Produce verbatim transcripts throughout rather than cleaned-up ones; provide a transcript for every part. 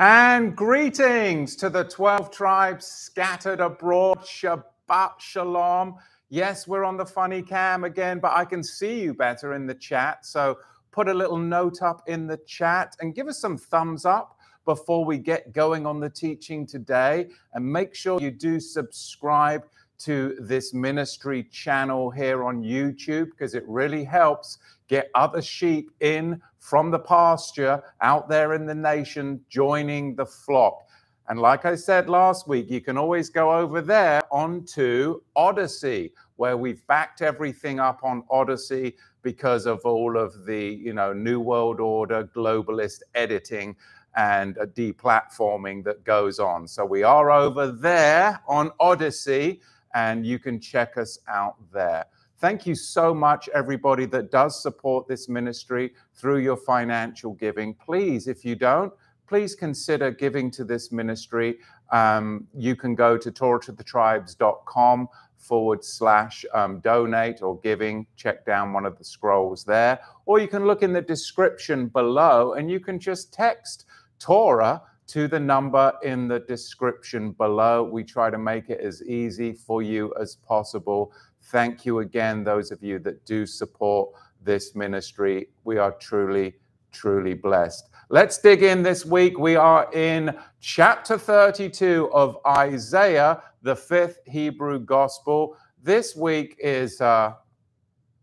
And greetings to the twelve tribes scattered abroad. Shabbat shalom. Yes, we're on the funny cam again, but I can see you better in the chat. So put a little note up in the chat and give us some thumbs up before we get going on the teaching today. And make sure you do subscribe to this ministry channel here on YouTube, because it really helps get other sheep in from the pasture out there in the nation, joining the flock. And like I said last week, you can always go over there onto Odyssey, where we've backed everything up on Odyssey because of all of the, you know, New World Order globalist editing and deplatforming that goes on. So we are over there on Odyssey, and you can check us out there. Thank you so much, everybody that does support this ministry through your financial giving. Please, if you don't, please consider giving to this ministry. Um, you can go to torah to the tribes dot com forward slash um, donate or giving. Check down one of the scrolls there. Or you can look in the description below, and you can just text Torah to the number in the description below. We try to make it as easy for you as possible. Thank you again, those of you that do support this ministry. We are truly, truly blessed. Let's dig in this week. We are in chapter thirty-two of Isaiah, the fifth Hebrew gospel. This week is, uh,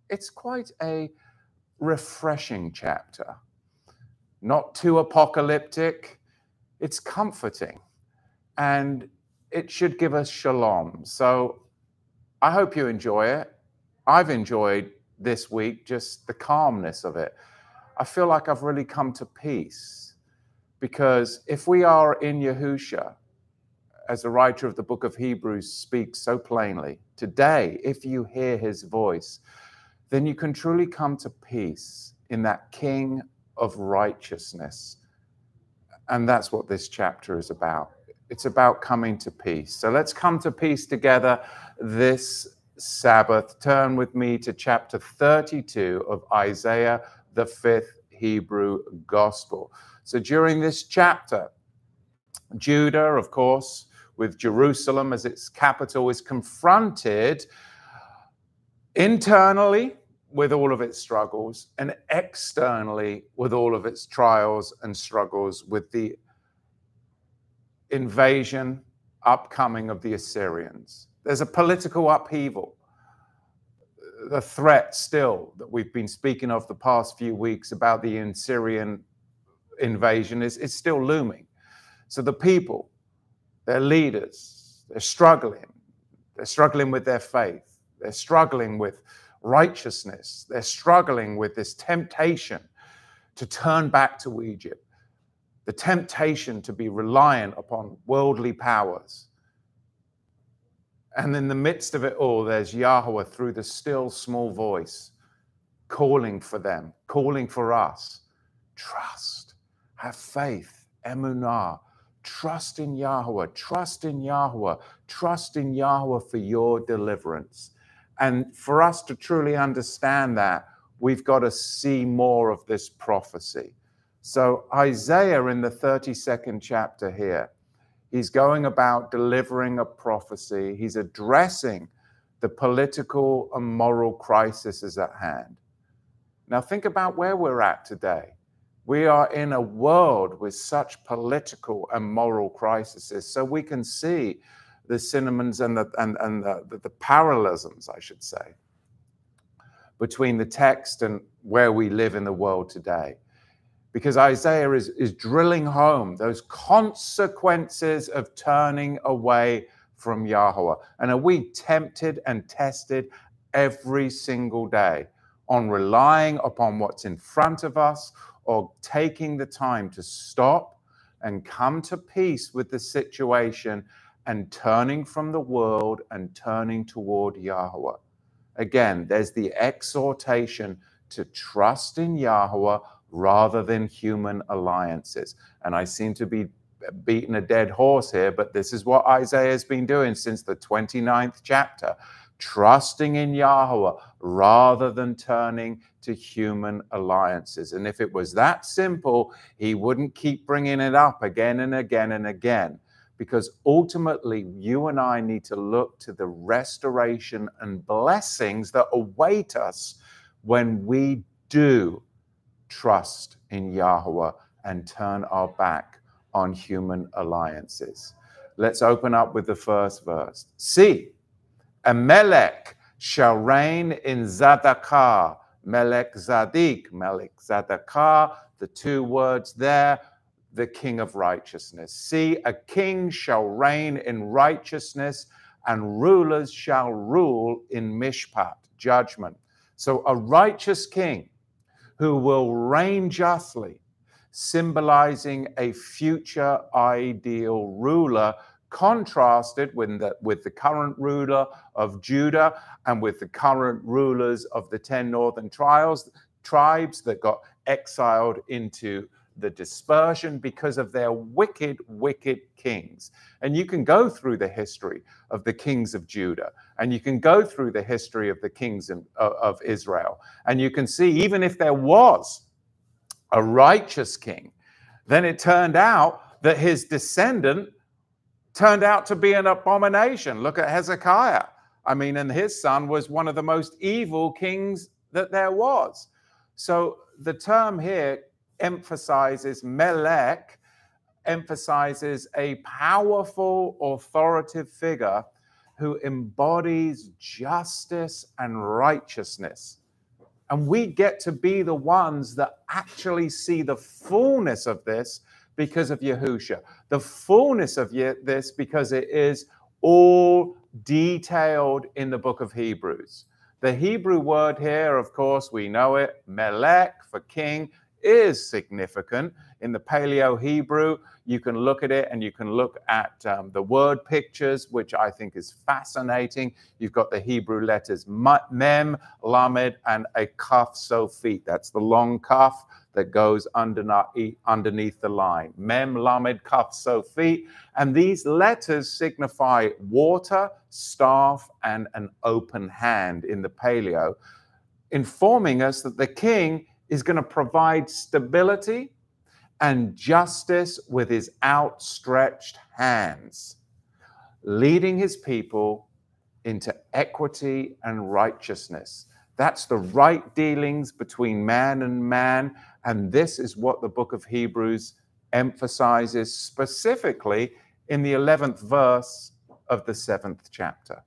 it's quite a refreshing chapter. Not too apocalyptic. It's comforting, and it should give us shalom. So I hope you enjoy it. I've enjoyed this week, just the calmness of it. I feel like I've really come to peace, because if we are in Yahusha, as the writer of the book of Hebrews speaks so plainly, today, if you hear his voice, then you can truly come to peace in that King of righteousness. And that's what this chapter is about. It's about coming to peace. So let's come to peace together this Sabbath. Turn with me to chapter thirty-two of Isaiah, the fifth Hebrew gospel. So during this chapter, Judah, of course, with Jerusalem as its capital, is confronted internally with all of its struggles, and externally with all of its trials and struggles with the invasion upcoming of the Assyrians. There's a political upheaval, the threat still that we've been speaking of the past few weeks about the Assyrian invasion is, is still looming. So the people, their leaders, they're struggling. They're struggling with their faith. They're struggling with righteousness. They're struggling with this temptation to turn back to Egypt, the temptation to be reliant upon worldly powers. And in the midst of it all, there's Yahuwah through the still small voice calling for them, calling for us. Trust, have faith, emunah, trust in Yahuwah, trust in Yahuwah, trust in Yahuwah for your deliverance. And for us to truly understand that, we've got to see more of this prophecy. So Isaiah in the thirty-second chapter here, he's going about delivering a prophecy. He's addressing the political and moral crises at hand. Now think about where we're at today. We are in a world with such political and moral crises, so we can see the synonyms and the, and, and the, the parallelisms, I should say, between the text and where we live in the world today. Because Isaiah is, is drilling home those consequences of turning away from Yahuwah. And are we tempted and tested every single day on relying upon what's in front of us, or taking the time to stop and come to peace with the situation and turning from the world and turning toward Yahuwah? Again, there's the exhortation to trust in Yahuwah rather than human alliances. And I seem to be beating a dead horse here, but this is what Isaiah's been doing since the twenty-ninth chapter, trusting in Yahuwah rather than turning to human alliances. And if it was that simple, he wouldn't keep bringing it up again and again and again, because ultimately you and I need to look to the restoration and blessings that await us when we do trust in Yahuwah and turn our back on human alliances. Let's open up with the first verse. See, Amalek shall reign in Zadokah, Melech Zadik, Melech Zadokah, the two words there, the king of righteousness. See, a king shall reign in righteousness, and rulers shall rule in mishpat, judgment. So a righteous king who will reign justly, symbolizing a future ideal ruler, contrasted with the, with the current ruler of Judah and with the current rulers of the ten northern trials, tribes that got exiled into the dispersion because of their wicked, wicked kings. And you can go through the history of the kings of Judah, and you can go through the history of the kings of, of Israel, and you can see even if there was a righteous king, then it turned out that his descendant turned out to be an abomination. Look at Hezekiah. I mean, and his son was one of the most evil kings that there was. So the term here emphasizes, Melech emphasizes a powerful, authoritative figure who embodies justice and righteousness. And we get to be the ones that actually see the fullness of this because of Yahusha. The fullness of this because it is all detailed in the book of Hebrews. The Hebrew word here, of course, we know it, Melech for king, is significant. In the Paleo-Hebrew, you can look at it and you can look at um, the word pictures, which I think is fascinating. You've got the Hebrew letters Mem, Lamed, and a Kaf Sofit. That's the long kaf that goes underneath, underneath the line. Mem, Lamed, Kaf Sofit. And these letters signify water, staff, and an open hand in the Paleo, informing us that the king is going to provide stability and justice with his outstretched hands, leading his people into equity and righteousness. That's the right dealings between man and man, and this is what the book of Hebrews emphasizes specifically in the eleventh verse of the seventh chapter.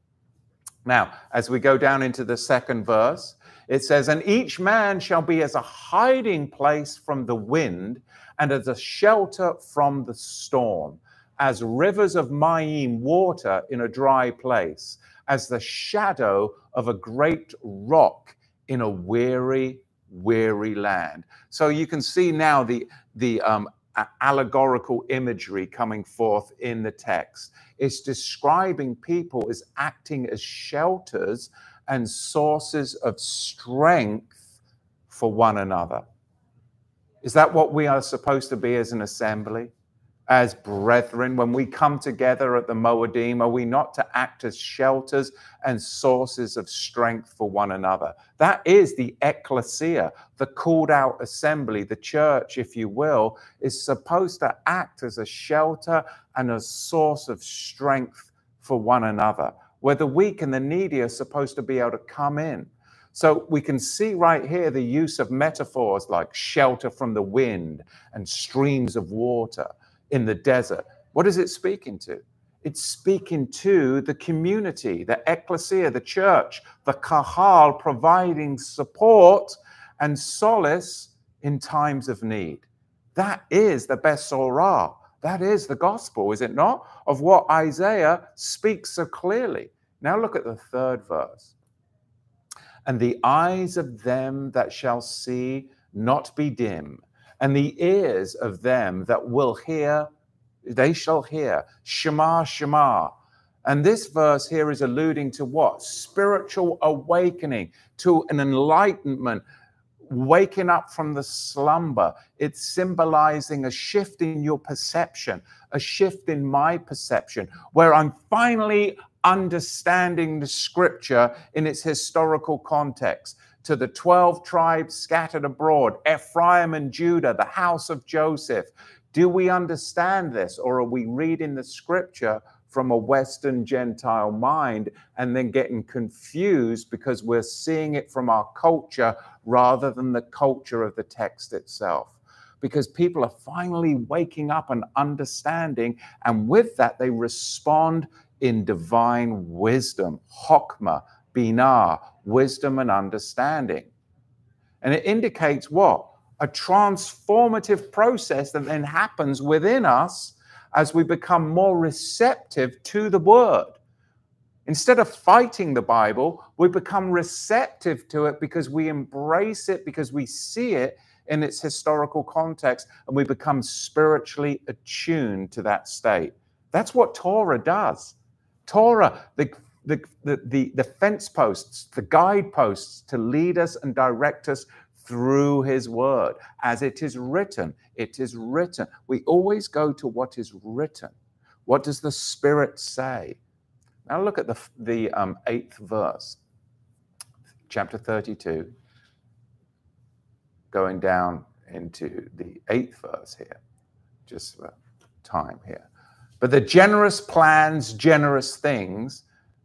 Now, as we go down into the second verse, it says, and each man shall be as a hiding place from the wind and as a shelter from the storm, as rivers of Mayim water in a dry place, as the shadow of a great rock in a weary, weary land. So you can see now the, the um, allegorical imagery coming forth in the text. It's describing people as acting as shelters and sources of strength for one another. Is that what we are supposed to be as an assembly, as brethren? When we come together at the Moedim, are we not to act as shelters and sources of strength for one another? That is the ecclesia, the called out assembly. The church, if you will, is supposed to act as a shelter and a source of strength for one another, where the weak and the needy are supposed to be able to come in. So we can see right here the use of metaphors like shelter from the wind and streams of water in the desert. What is it speaking to? It's speaking to the community, the ecclesia, the church, the kahal, providing support and solace in times of need. That is the Besorah. That is the gospel, is it not? Of what Isaiah speaks so clearly. Now look at the third verse. And the eyes of them that shall see not be dim, and the ears of them that will hear, they shall hear. Shema, Shema. And this verse here is alluding to what? Spiritual awakening, to an enlightenment, waking up from the slumber. It's symbolizing a shift in your perception, a shift in my perception, where I'm finally understanding the scripture in its historical context. To the twelve tribes scattered abroad, Ephraim and Judah, the house of Joseph. Do we understand this, or are we reading the scripture from a Western Gentile mind and then getting confused because we're seeing it from our culture rather than the culture of the text itself? Because people are finally waking up and understanding, and with that they respond in divine wisdom, Chokmah, Binah, wisdom and understanding. And it indicates what? A transformative process that then happens within us as we become more receptive to the word. Instead of fighting the Bible, we become receptive to it because we embrace it, because we see it in its historical context, and we become spiritually attuned to that state. That's what Torah does. Torah, the, the, the, the, the fence posts, the guideposts to lead us and direct us through his word. As it is written, it is written. We always go to what is written. What does the Spirit say? Now look at the, the um, eighth verse, chapter thirty-two, going down into the eighth verse here, just for time here. But the generous plans generous things,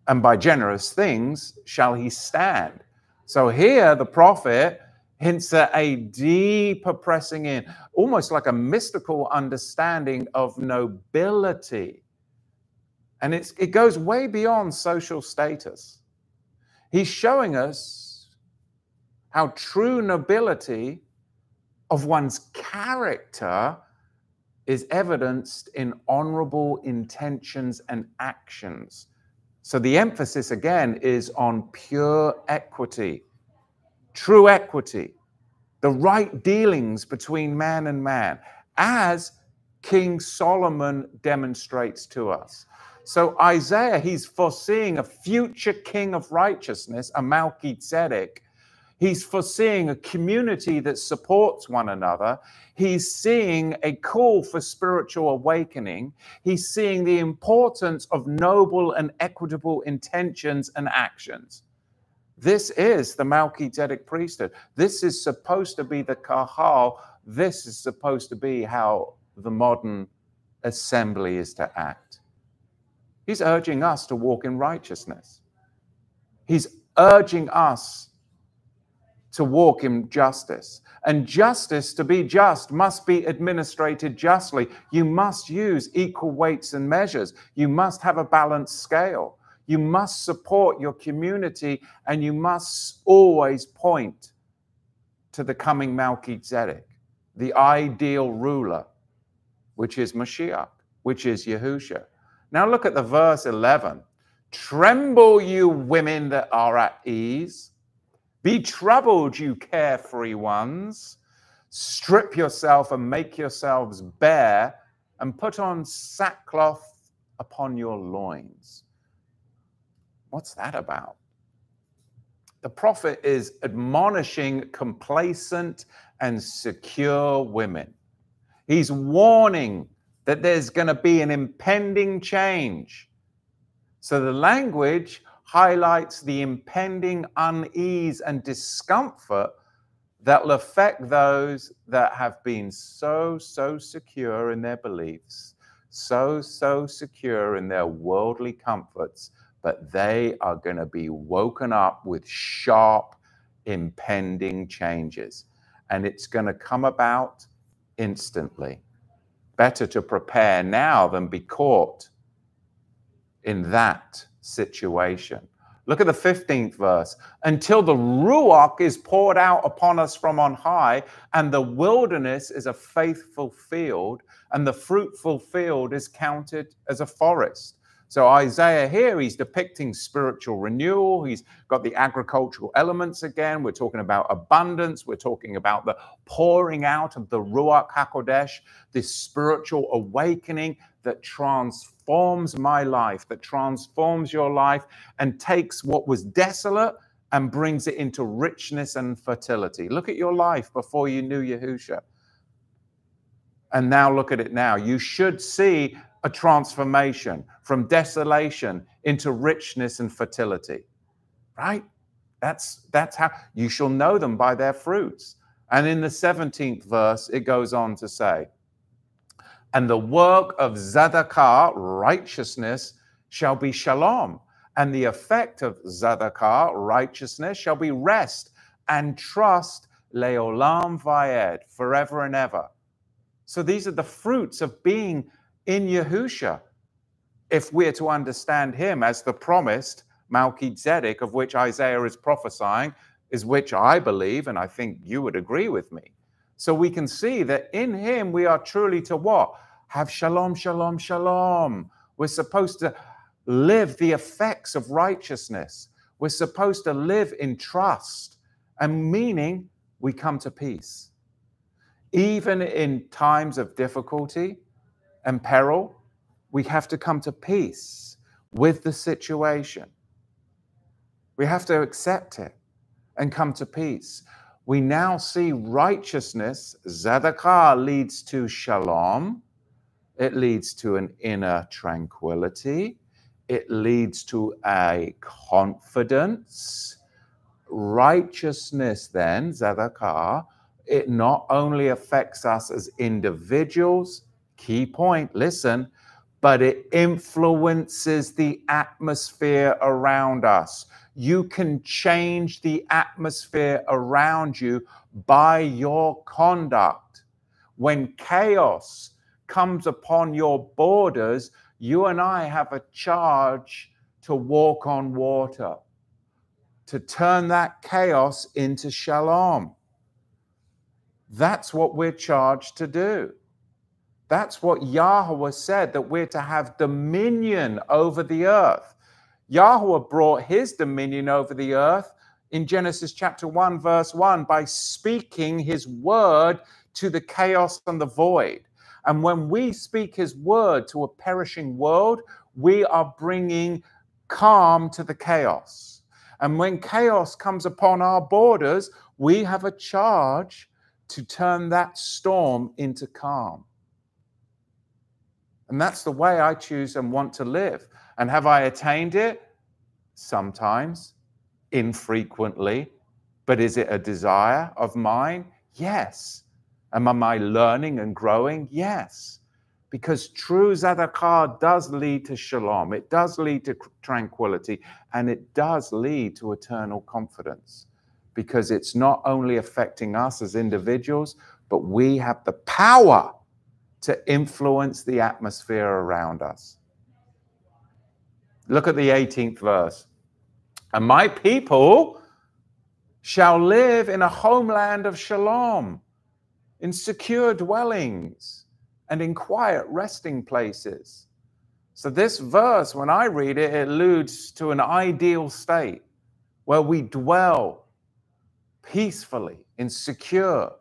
and by generous things shall he stand. So here the prophet hints at a deeper pressing in, almost like a mystical understanding of nobility. And it's, it goes way beyond social status. He's showing us how true nobility of one's character is evidenced in honorable intentions and actions. So the emphasis again is on pure equity. True equity, the right dealings between man and man, as King Solomon demonstrates to us. So Isaiah, he's foreseeing a future king of righteousness, a Melchizedek. He's foreseeing a community that supports one another. He's seeing a call for spiritual awakening. He's seeing the importance of noble and equitable intentions and actions. This is the Melchizedek priesthood. This is supposed to be the kahal. This is supposed to be how the modern assembly is to act. He's urging us to walk in righteousness. He's urging us to walk in justice. And justice, to be just, must be administrated justly. You must use equal weights and measures. You must have a balanced scale. You must support your community, and you must always point to the coming Melchizedek, the ideal ruler, which is Mashiach, which is Yahusha. Now look at the verse eleven. Tremble, you women that are at ease. Be troubled, you carefree ones. Strip yourself and make yourselves bare, and put on sackcloth upon your loins. What's that about? The prophet is admonishing complacent and secure women. He's warning that there's going to be an impending change. So the language highlights the impending unease and discomfort that will affect those that have been so, so secure in their beliefs, so, so secure in their worldly comforts, but they are going to be woken up with sharp, impending changes. And it's going to come about instantly. Better to prepare now than be caught in that situation. Look at the fifteenth verse. Until the Ruach is poured out upon us from on high, and the wilderness is a faithful field, and the fruitful field is counted as a forest. So Isaiah here, he's depicting spiritual renewal. He's got the agricultural elements again. We're talking about abundance. We're talking about the pouring out of the Ruach HaKodesh, this spiritual awakening that transforms my life, that transforms your life, and takes what was desolate and brings it into richness and fertility. Look at your life before you knew Yahusha. And now look at it now. You should see a transformation from desolation into richness and fertility, right? That's, that's how you shall know them, by their fruits. And in the seventeenth verse, it goes on to say, and the work of Zadokah, righteousness, shall be shalom, and the effect of Zadokah, righteousness, shall be rest and trust, leolam vayed, forever and ever. So these are the fruits of being in Yahusha, if we're to understand him as the promised Melchizedek, of which Isaiah is prophesying, is which I believe, and I think you would agree with me. So we can see that in him we are truly to what? Have shalom, shalom, shalom. We're supposed to live the effects of righteousness. We're supposed to live in trust, and meaning we come to peace. Even in times of difficulty and peril, we have to come to peace with the situation. We have to accept it and come to peace. We now see righteousness, Zadokah, leads to shalom. It leads to an inner tranquility. It leads to a confidence. Righteousness then, Zadokah, it not only affects us as individuals, key point, listen, but it influences the atmosphere around us. You can change the atmosphere around you by your conduct. When chaos comes upon your borders, you and I have a charge to walk on water, to turn that chaos into shalom. That's what we're charged to do. That's what Yahuwah said, that we're to have dominion over the earth. Yahuwah brought his dominion over the earth in Genesis chapter one, verse one, by speaking his word to the chaos and the void. And when we speak his word to a perishing world, we are bringing calm to the chaos. And when chaos comes upon our borders, we have a charge to turn that storm into calm. And that's the way I choose and want to live. And have I attained it? Sometimes, infrequently. But is it a desire of mine? Yes. And am I learning and growing? Yes. Because true Zadokah does lead to shalom. It does lead to tranquility. And it does lead to eternal confidence. Because it's not only affecting us as individuals, but we have the power to influence the atmosphere around us. Look at the eighteenth verse. And my people shall live in a homeland of shalom, in secure dwellings, and in quiet resting places. So this verse, when I read it, it alludes to an ideal state where we dwell peacefully, in secure,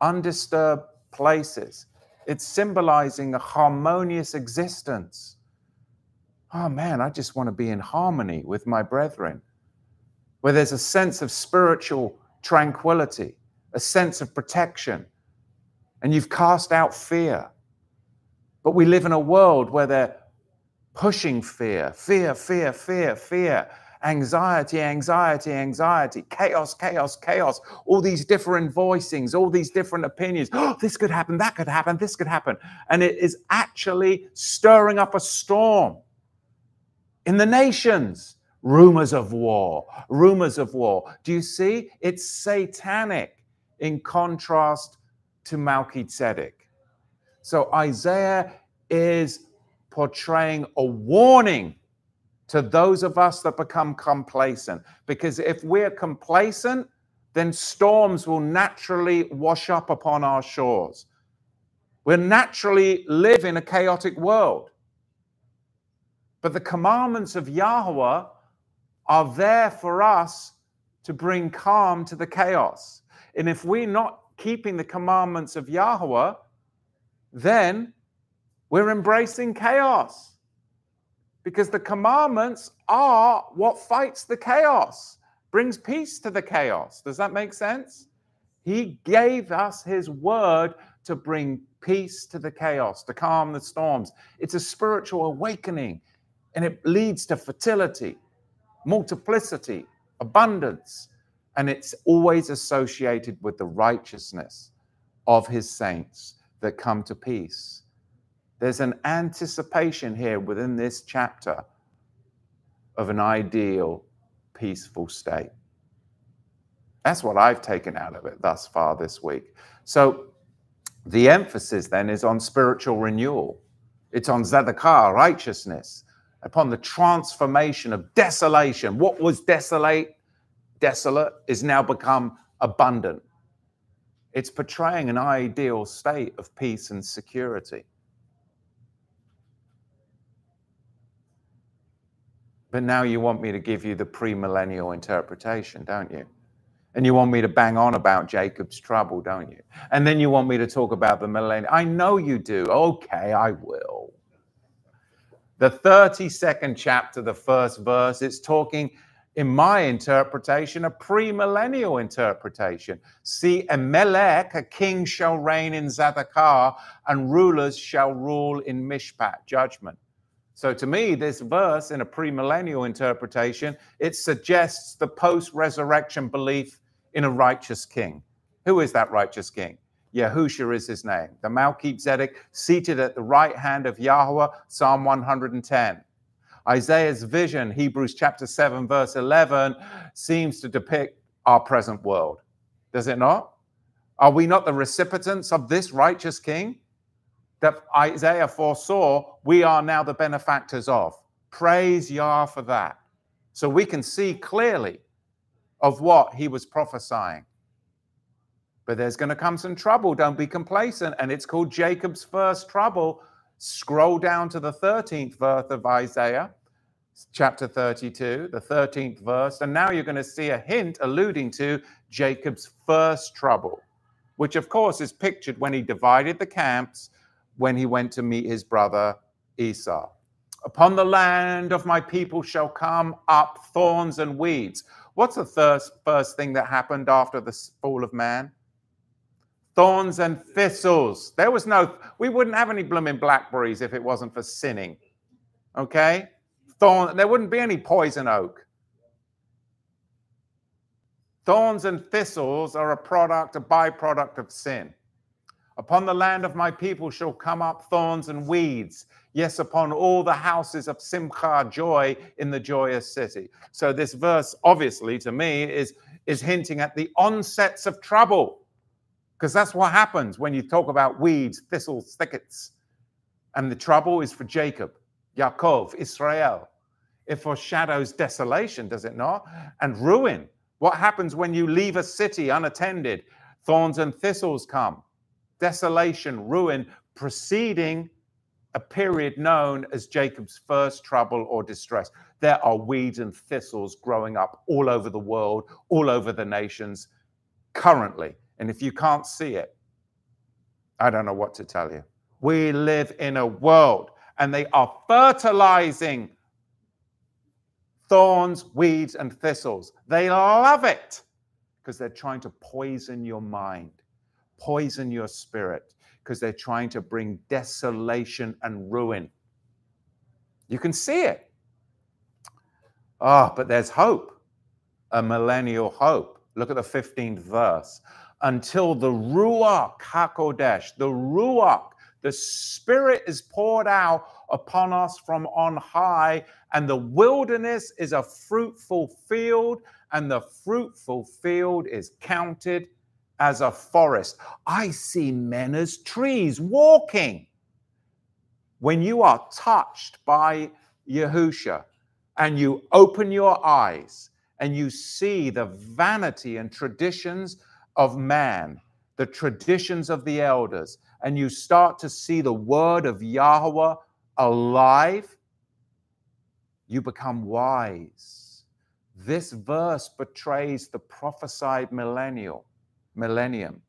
undisturbed places. It's symbolizing a harmonious existence. Oh man, I just want to be in harmony with my brethren, where there's a sense of spiritual tranquility, a sense of protection, and you've cast out fear. But we live in a world where they're pushing fear, fear, fear, fear, fear, anxiety, anxiety, anxiety, chaos, chaos, chaos, all these different voicings, all these different opinions. Oh, this could happen, that could happen, this could happen. And it is actually stirring up a storm in the nations. Rumors of war, rumors of war. Do you see? It's satanic in contrast to Melchizedek. So Isaiah is portraying a warning to those of us that become complacent. Because if we're complacent, then storms will naturally wash up upon our shores. We'll naturally live in a chaotic world. But the commandments of Yahuwah are there for us to bring calm to the chaos. And if we're not keeping the commandments of Yahuwah, then we're embracing chaos. Because the commandments are what fights the chaos, brings peace to the chaos. Does that make sense? He gave us his word to bring peace to the chaos, to calm the storms. It's a spiritual awakening, and it leads to fertility, multiplicity, abundance, and it's always associated with the righteousness of his saints that come to peace. There's an anticipation here within this chapter of an ideal, peaceful state. That's what I've taken out of it thus far this week. So the emphasis then is on spiritual renewal. It's on tzedakah, righteousness, upon the transformation of desolation. What was desolate, desolate, is now become abundant. It's portraying an ideal state of peace and security. But now you want me to give you the premillennial interpretation, don't you? And you want me to bang on about Jacob's trouble, don't you? And then you want me to talk about the millennium. I know you do. Okay, I will. The thirty-second chapter, the first verse, it's talking, in my interpretation, a premillennial interpretation. See, Amalek, a king shall reign in Zadokah, and rulers shall rule in Mishpat, judgment. So to me, this verse in a premillennial interpretation, it suggests the post-resurrection belief in a righteous king. Who is that righteous king? Yahusha is his name. The Melchizedek seated at the right hand of Yahuwah, Psalm one hundred ten. Isaiah's vision, Hebrews chapter seven, verse eleven, seems to depict our present world. Does it not? Are we not the recipients of this righteous king that Isaiah foresaw? We are now the benefactors of. Praise Yah for that. So we can see clearly of what he was prophesying. But there's going to come some trouble. Don't be complacent. And it's called Jacob's first trouble. Scroll down to the thirteenth verse of Isaiah, chapter thirty-two, the thirteenth verse. And now you're going to see a hint alluding to Jacob's first trouble, which, of course, is pictured when he divided the camps, when he went to meet his brother Esau. Upon the land of my people shall come up thorns and weeds. What's the first, first thing that happened after the fall of man? Thorns and thistles. There was no, we wouldn't have any blooming blackberries if it wasn't for sinning. Okay? Thorn, there wouldn't be any poison oak. Thorns and thistles are a product, a byproduct of sin. Upon the land of my people shall come up thorns and weeds. Yes, upon all the houses of Simcha, joy in the joyous city. So this verse, obviously, to me, is, is hinting at the onsets of trouble. Because that's what happens when you talk about weeds, thistles, thickets. And the trouble is for Jacob, Yaakov, Israel. It foreshadows desolation, does it not? And ruin. What happens when you leave a city unattended? Thorns and thistles come. Desolation, ruin, preceding a period known as Jacob's first trouble or distress. There are weeds and thistles growing up all over the world, all over the nations currently. And if you can't see it, I don't know what to tell you. We live in a world, and they are fertilizing thorns, weeds, and thistles. They love it because they're trying to poison your mind, poison your spirit, because they're trying to bring desolation and ruin. You can see it. Ah, oh, but there's hope, a millennial hope. Look at the fifteenth verse. Until the Ruach HaKodesh, the Ruach, the Spirit is poured out upon us from on high, and the wilderness is a fruitful field, and the fruitful field is counted as a forest. I see men as trees walking. When you are touched by Yahusha and you open your eyes and you see the vanity and traditions of man, the traditions of the elders, and you start to see the word of Yahuwah alive, you become wise. This verse betrays the prophesied millennial. millennium.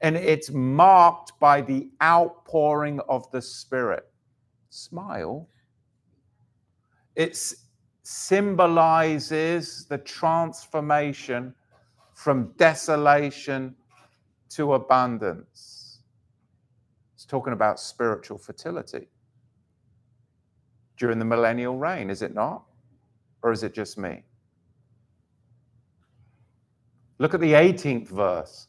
And it's marked by the outpouring of the Spirit. Smile. It symbolizes the transformation from desolation to abundance. It's talking about spiritual fertility during the millennial reign, is it not? Or is it just me? Look at the eighteenth verse.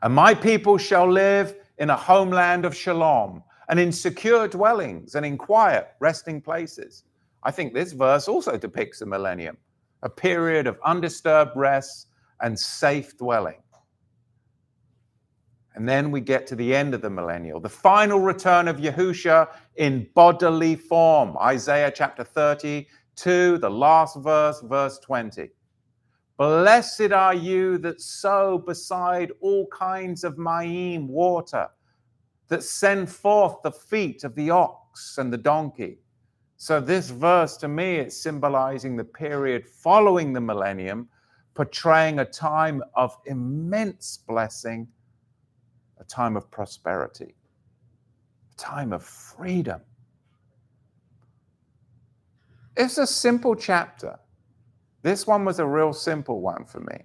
And my people shall live in a homeland of shalom, and in secure dwellings, and in quiet resting places. I think this verse also depicts the millennium, a period of undisturbed rest and safe dwelling. And then we get to the end of the millennial, the final return of Yahusha in bodily form. Isaiah chapter thirty-two, the last verse, verse twenty. Blessed are you that sow beside all kinds of Mayim water, that send forth the feet of the ox and the donkey. So this verse, to me, it's symbolizing the period following the millennium, portraying a time of immense blessing, a time of prosperity, a time of freedom. It's a simple chapter. This one was a real simple one for me.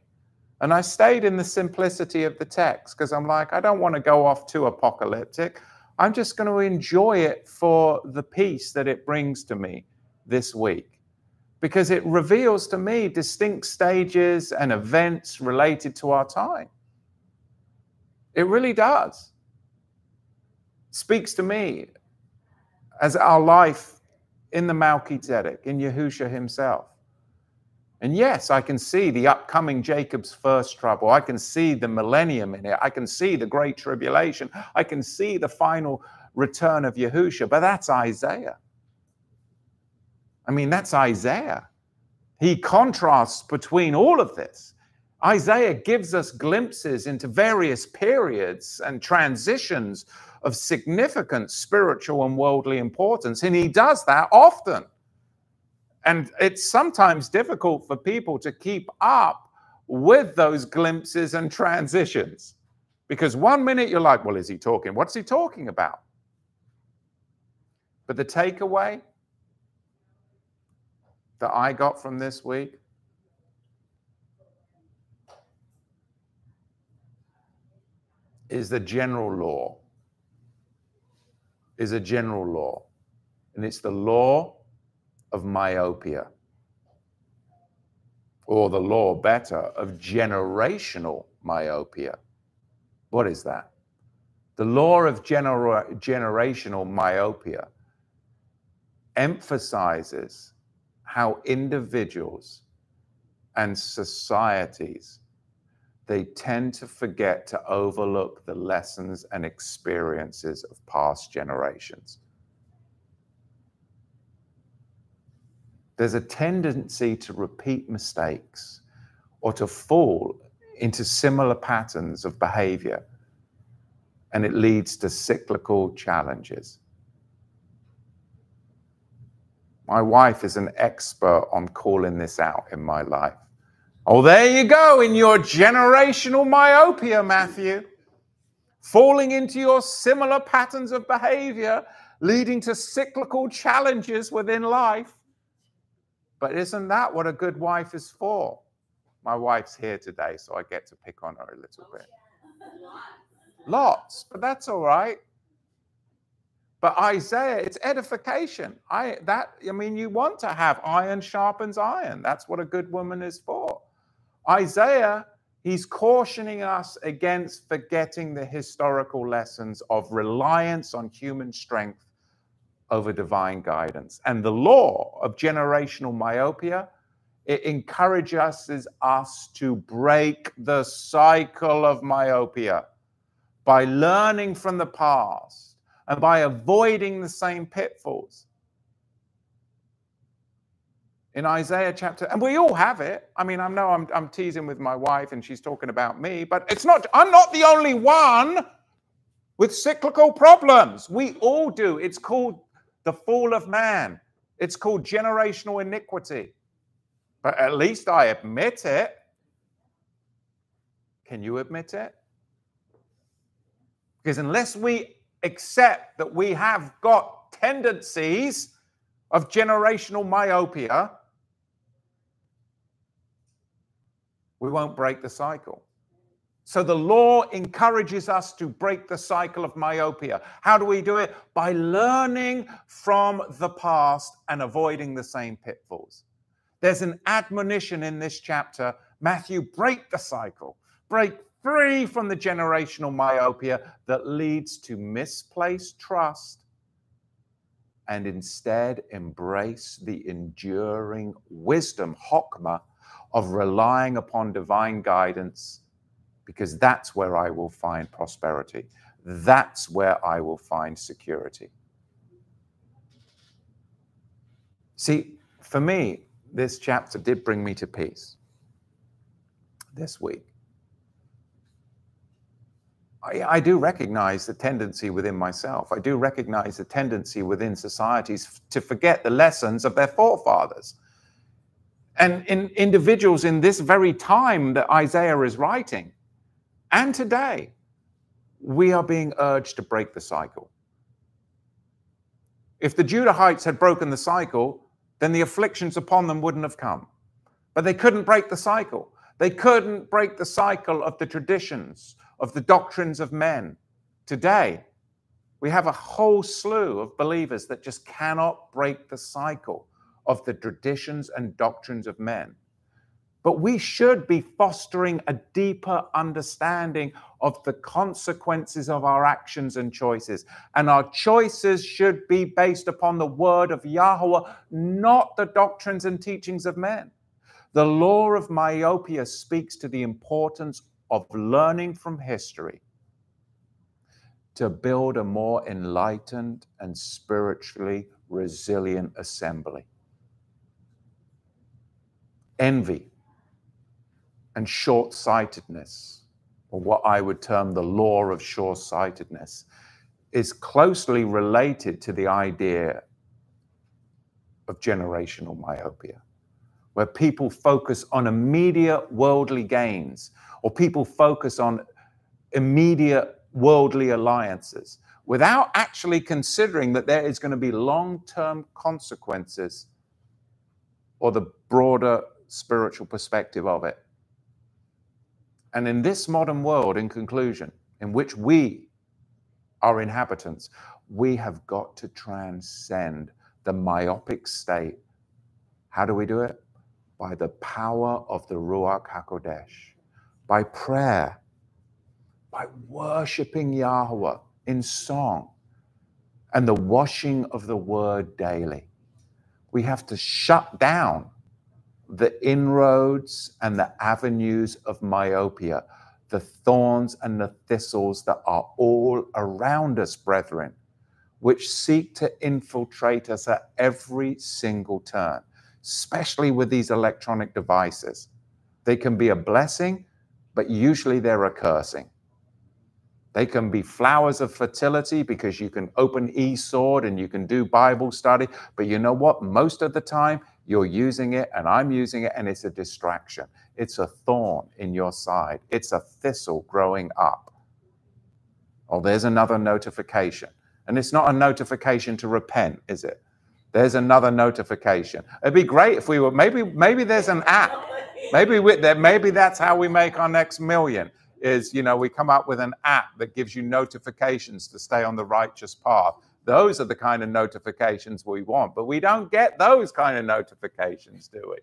And I stayed in the simplicity of the text because I'm like, I don't want to go off too apocalyptic. I'm just going to enjoy it for the peace that it brings to me this week, because it reveals to me distinct stages and events related to our time. It really does. Speaks to me as our life in the Melchizedek, in Yahusha himself. And yes, I can see the upcoming Jacob's first trouble. I can see the millennium in it. I can see the great tribulation. I can see the final return of Yahusha, but that's Isaiah. I mean, that's Isaiah. He contrasts between all of this. Isaiah gives us glimpses into various periods and transitions of significant spiritual and worldly importance, and he does that often. And it's sometimes difficult for people to keep up with those glimpses and transitions, because one minute you're like, well, is he talking? What's he talking about? But the takeaway that I got from this week, is the general law, is a general law. And it's the law of myopia, or the law, better, of generational myopia. What is that? The law of genera generational myopia emphasizes how individuals and societies, they tend to forget to overlook the lessons and experiences of past generations. There's a tendency to repeat mistakes or to fall into similar patterns of behavior, and it leads to cyclical challenges. My wife is an expert on calling this out in my life. Oh, there you go, in your generational myopia, Matthew. Falling into your similar patterns of behavior, leading to cyclical challenges within life. But isn't that what a good wife is for? My wife's here today, so I get to pick on her a little bit. Lots, but that's all right. But Isaiah, it's edification. I, that, I mean, you want to have iron sharpens iron. That's what a good woman is for. Isaiah, he's cautioning us against forgetting the historical lessons of reliance on human strength over divine guidance. And the law of generational myopia, it encourages us to break the cycle of myopia by learning from the past and by avoiding the same pitfalls. In Isaiah chapter, and we all have it. I mean, I know I'm, I'm teasing with my wife and she's talking about me, but it's not, I'm not the only one with cyclical problems. We all do. It's called the fall of man. It's called generational iniquity. But at least I admit it. Can you admit it? Because unless we accept that we have got tendencies of generational myopia, we won't break the cycle. So the law encourages us to break the cycle of myopia. How do we do it? By learning from the past and avoiding the same pitfalls. There's an admonition in this chapter. Matthew, break the cycle. Break free from the generational myopia that leads to misplaced trust, and instead embrace the enduring wisdom, chokmah, of relying upon divine guidance, because that's where I will find prosperity. That's where I will find security. See, for me, this chapter did bring me to peace this week. I, I do recognize the tendency within myself. I do recognize the tendency within societies to forget the lessons of their forefathers. And in individuals in this very time that Isaiah is writing, and today, we are being urged to break the cycle. If the Judahites had broken the cycle, then the afflictions upon them wouldn't have come. But they couldn't break the cycle. They couldn't break the cycle of the traditions, of the doctrines of men. Today, we have a whole slew of believers that just cannot break the cycle of the traditions and doctrines of men. But we should be fostering a deeper understanding of the consequences of our actions and choices. And our choices should be based upon the word of Yahuwah, not the doctrines and teachings of men. The law of myopia speaks to the importance of learning from history to build a more enlightened and spiritually resilient assembly. Envy and short-sightedness, or what I would term the law of short-sightedness, is closely related to the idea of generational myopia, where people focus on immediate worldly gains, or people focus on immediate worldly alliances, without actually considering that there is going to be long-term consequences or the broader spiritual perspective of it. And in this modern world, in conclusion, in which we are inhabitants, we have got to transcend the myopic state. How do we do it? By the power of the Ruach HaKodesh, by prayer, by worshiping Yahuwah in song, and the washing of the word daily. We have to shut down the inroads and the avenues of myopia, the thorns and the thistles that are all around us, brethren, which seek to infiltrate us at every single turn, especially with these electronic devices. They can be a blessing, but usually they're a cursing. They can be flowers of fertility because you can open e-sword and you can do Bible study, but you know what? Most of the time, you're using it and I'm using it, and it's a distraction. It's a thorn in your side. It's a thistle growing up. Oh, there's another notification. And it's not a notification to repent, is it? There's another notification. It'd be great if we were, maybe maybe there's an app. Maybe, we, maybe that's how we make our next million. Is, you know, we come up with an app that gives you notifications to stay on the righteous path. Those are the kind of notifications we want, but we don't get those kind of notifications, do we?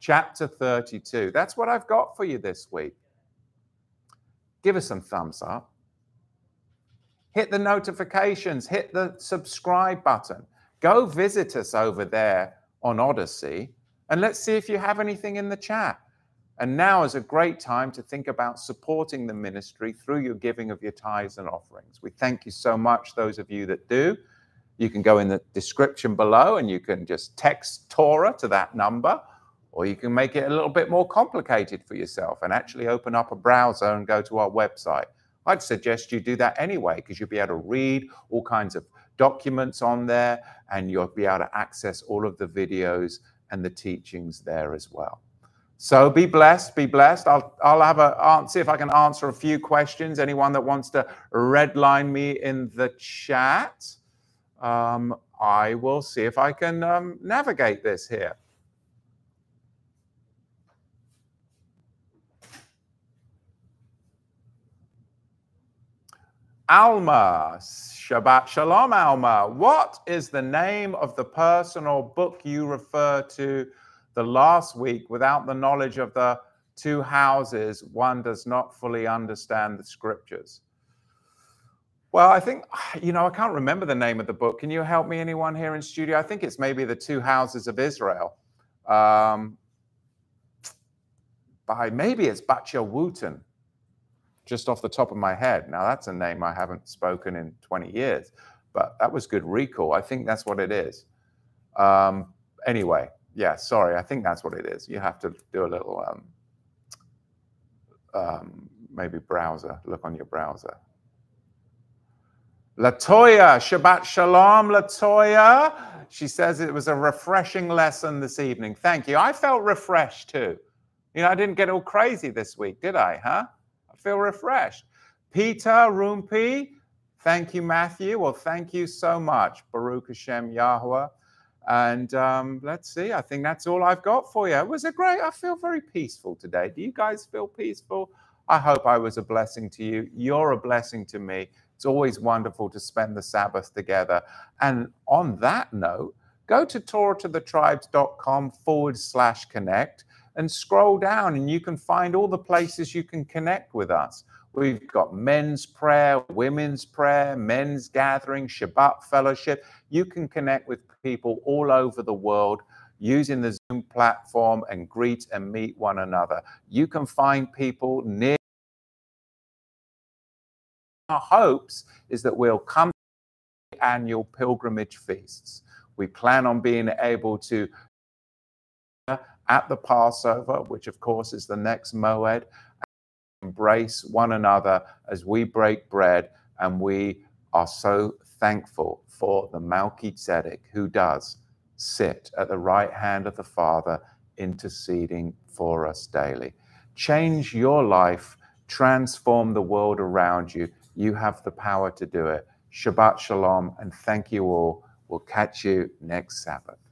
Chapter thirty-two, that's what I've got for you this week. Give us some thumbs up. Hit the notifications, hit the subscribe button. Go visit us over there on Odyssey, and let's see if you have anything in the chat. And now is a great time to think about supporting the ministry through your giving of your tithes and offerings. We thank you so much, those of you that do. You can go in the description below and you can just text Torah to that number, or you can make it a little bit more complicated for yourself and actually open up a browser and go to our website. I'd suggest you do that anyway, because you'll be able to read all kinds of documents on there, and you'll be able to access all of the videos and the teachings there as well. So be blessed, be blessed. I'll, I'll have a, see if I can answer a few questions. Anyone that wants to redline me in the chat, um, I will see if I can um, navigate this here. Alma, Shabbat Shalom, Alma. What is the name of the person or book you refer to the last week? Without the knowledge of the two houses, one does not fully understand the scriptures. Well, I think, you know, I can't remember the name of the book. Can you help me, anyone here in studio? I think it's maybe The Two Houses of Israel. Um, by maybe it's Batya Wooten, just off the top of my head. Now, that's a name I haven't spoken in twenty years, but that was good recall. I think that's what it is. Um, anyway, yeah, sorry. I think that's what it is. You have to do a little um, um, maybe browser, look on your browser. Latoya, Shabbat Shalom, Latoya. She says it was a refreshing lesson this evening. Thank you. I felt refreshed too. You know, I didn't get all crazy this week, did I, huh? I feel refreshed. Peter, Rumpi, thank you, Matthew. Well, thank you so much, Baruch Hashem, Yahuwah. And um, let's see, I think that's all I've got for you. It was a great, I feel very peaceful today. Do you guys feel peaceful? I hope I was a blessing to you. You're a blessing to me. It's always wonderful to spend the Sabbath together. And on that note, go to torah to the tribes dot com forward slash connect and scroll down, and you can find all the places you can connect with us. We've got men's prayer, women's prayer, men's gathering, Shabbat fellowship. You can connect with people all over the world using the Zoom platform and greet and meet one another. You can find people near. Our hopes is that we'll come to the annual pilgrimage feasts. We plan on being able to at the Passover, which of course is the next Moed, embrace one another as we break bread, and we are so thankful for the Melchizedek who does sit at the right hand of the Father interceding for us daily. Change your life, transform the world around you. You have the power to do it. Shabbat Shalom, and thank you all. We'll catch you next Sabbath.